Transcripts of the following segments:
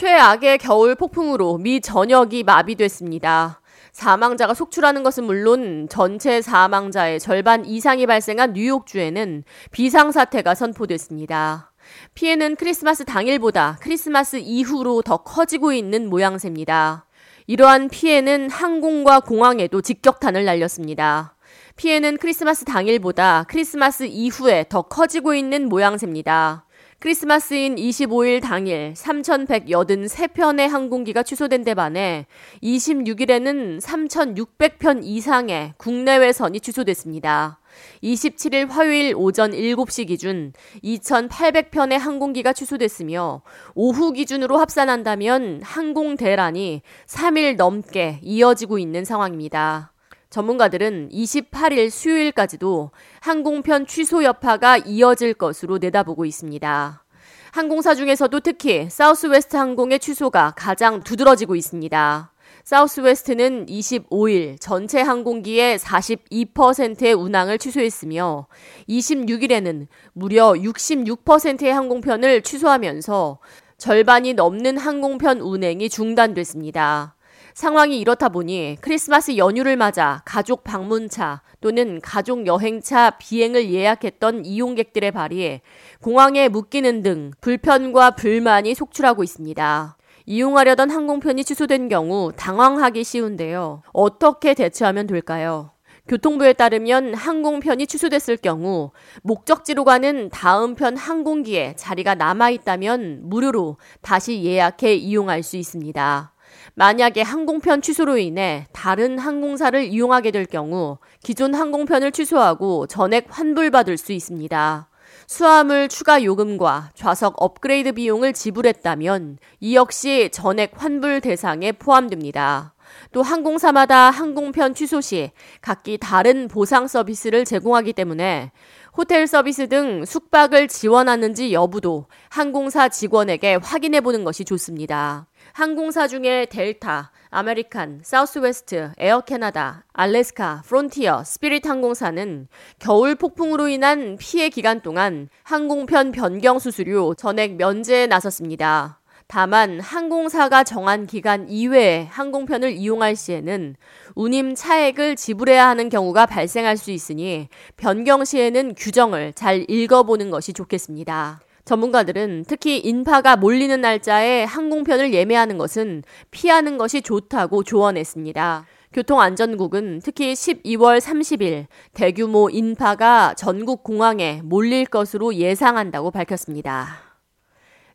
최악의 겨울 폭풍으로 미 전역이 마비됐습니다. 사망자가 속출하는 것은 물론 전체 사망자의 절반 이상이 발생한 뉴욕주에는 비상사태가 선포됐습니다. 피해는 크리스마스 당일보다 크리스마스 이후로 더 커지고 있는 모양새입니다. 이러한 피해는 항공과 공항에도 직격탄을 날렸습니다. 피해는 크리스마스 당일보다 크리스마스 이후에 더 커지고 있는 모양새입니다. 크리스마스인 25일 당일 3,183편의 항공기가 취소된 데 반해 26일에는 3,600편 이상의 국내외선이 취소됐습니다. 27일 화요일 오전 7시 기준 2,800편의 항공기가 취소됐으며 오후 기준으로 합산한다면 항공 대란이 3일 넘게 이어지고 있는 상황입니다. 전문가들은 28일 수요일까지도 항공편 취소 여파가 이어질 것으로 내다보고 있습니다. 항공사 중에서도 특히 사우스웨스트 항공의 취소가 가장 두드러지고 있습니다. 사우스웨스트는 25일 전체 항공기의 42%의 운항을 취소했으며 26일에는 무려 66%의 항공편을 취소하면서 절반이 넘는 항공편 운행이 중단됐습니다. 상황이 이렇다 보니 크리스마스 연휴를 맞아 가족 방문차 또는 가족 여행차 비행을 예약했던 이용객들의 발이 공항에 묶이는 등 불편과 불만이 속출하고 있습니다. 이용하려던 항공편이 취소된 경우 당황하기 쉬운데요. 어떻게 대처하면 될까요? 교통부에 따르면 항공편이 취소됐을 경우 목적지로 가는 다음 편 항공기에 자리가 남아있다면 무료로 다시 예약해 이용할 수 있습니다. 만약에 항공편 취소로 인해 다른 항공사를 이용하게 될 경우 기존 항공편을 취소하고 전액 환불받을 수 있습니다. 수화물 추가 요금과 좌석 업그레이드 비용을 지불했다면 이 역시 전액 환불 대상에 포함됩니다. 또 항공사마다 항공편 취소 시 각기 다른 보상 서비스를 제공하기 때문에 호텔 서비스 등 숙박을 지원하는지 여부도 항공사 직원에게 확인해보는 것이 좋습니다. 항공사 중에 델타, 아메리칸, 사우스웨스트, 에어 캐나다, 알래스카, 프론티어, 스피릿 항공사는 겨울 폭풍으로 인한 피해 기간 동안 항공편 변경 수수료 전액 면제에 나섰습니다. 다만 항공사가 정한 기간 이외에 항공편을 이용할 시에는 운임 차액을 지불해야 하는 경우가 발생할 수 있으니 변경 시에는 규정을 잘 읽어보는 것이 좋겠습니다. 전문가들은 특히 인파가 몰리는 날짜에 항공편을 예매하는 것은 피하는 것이 좋다고 조언했습니다. 교통안전국은 특히 12월 30일 대규모 인파가 전국 공항에 몰릴 것으로 예상한다고 밝혔습니다.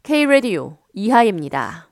K-라디오 이하입니다.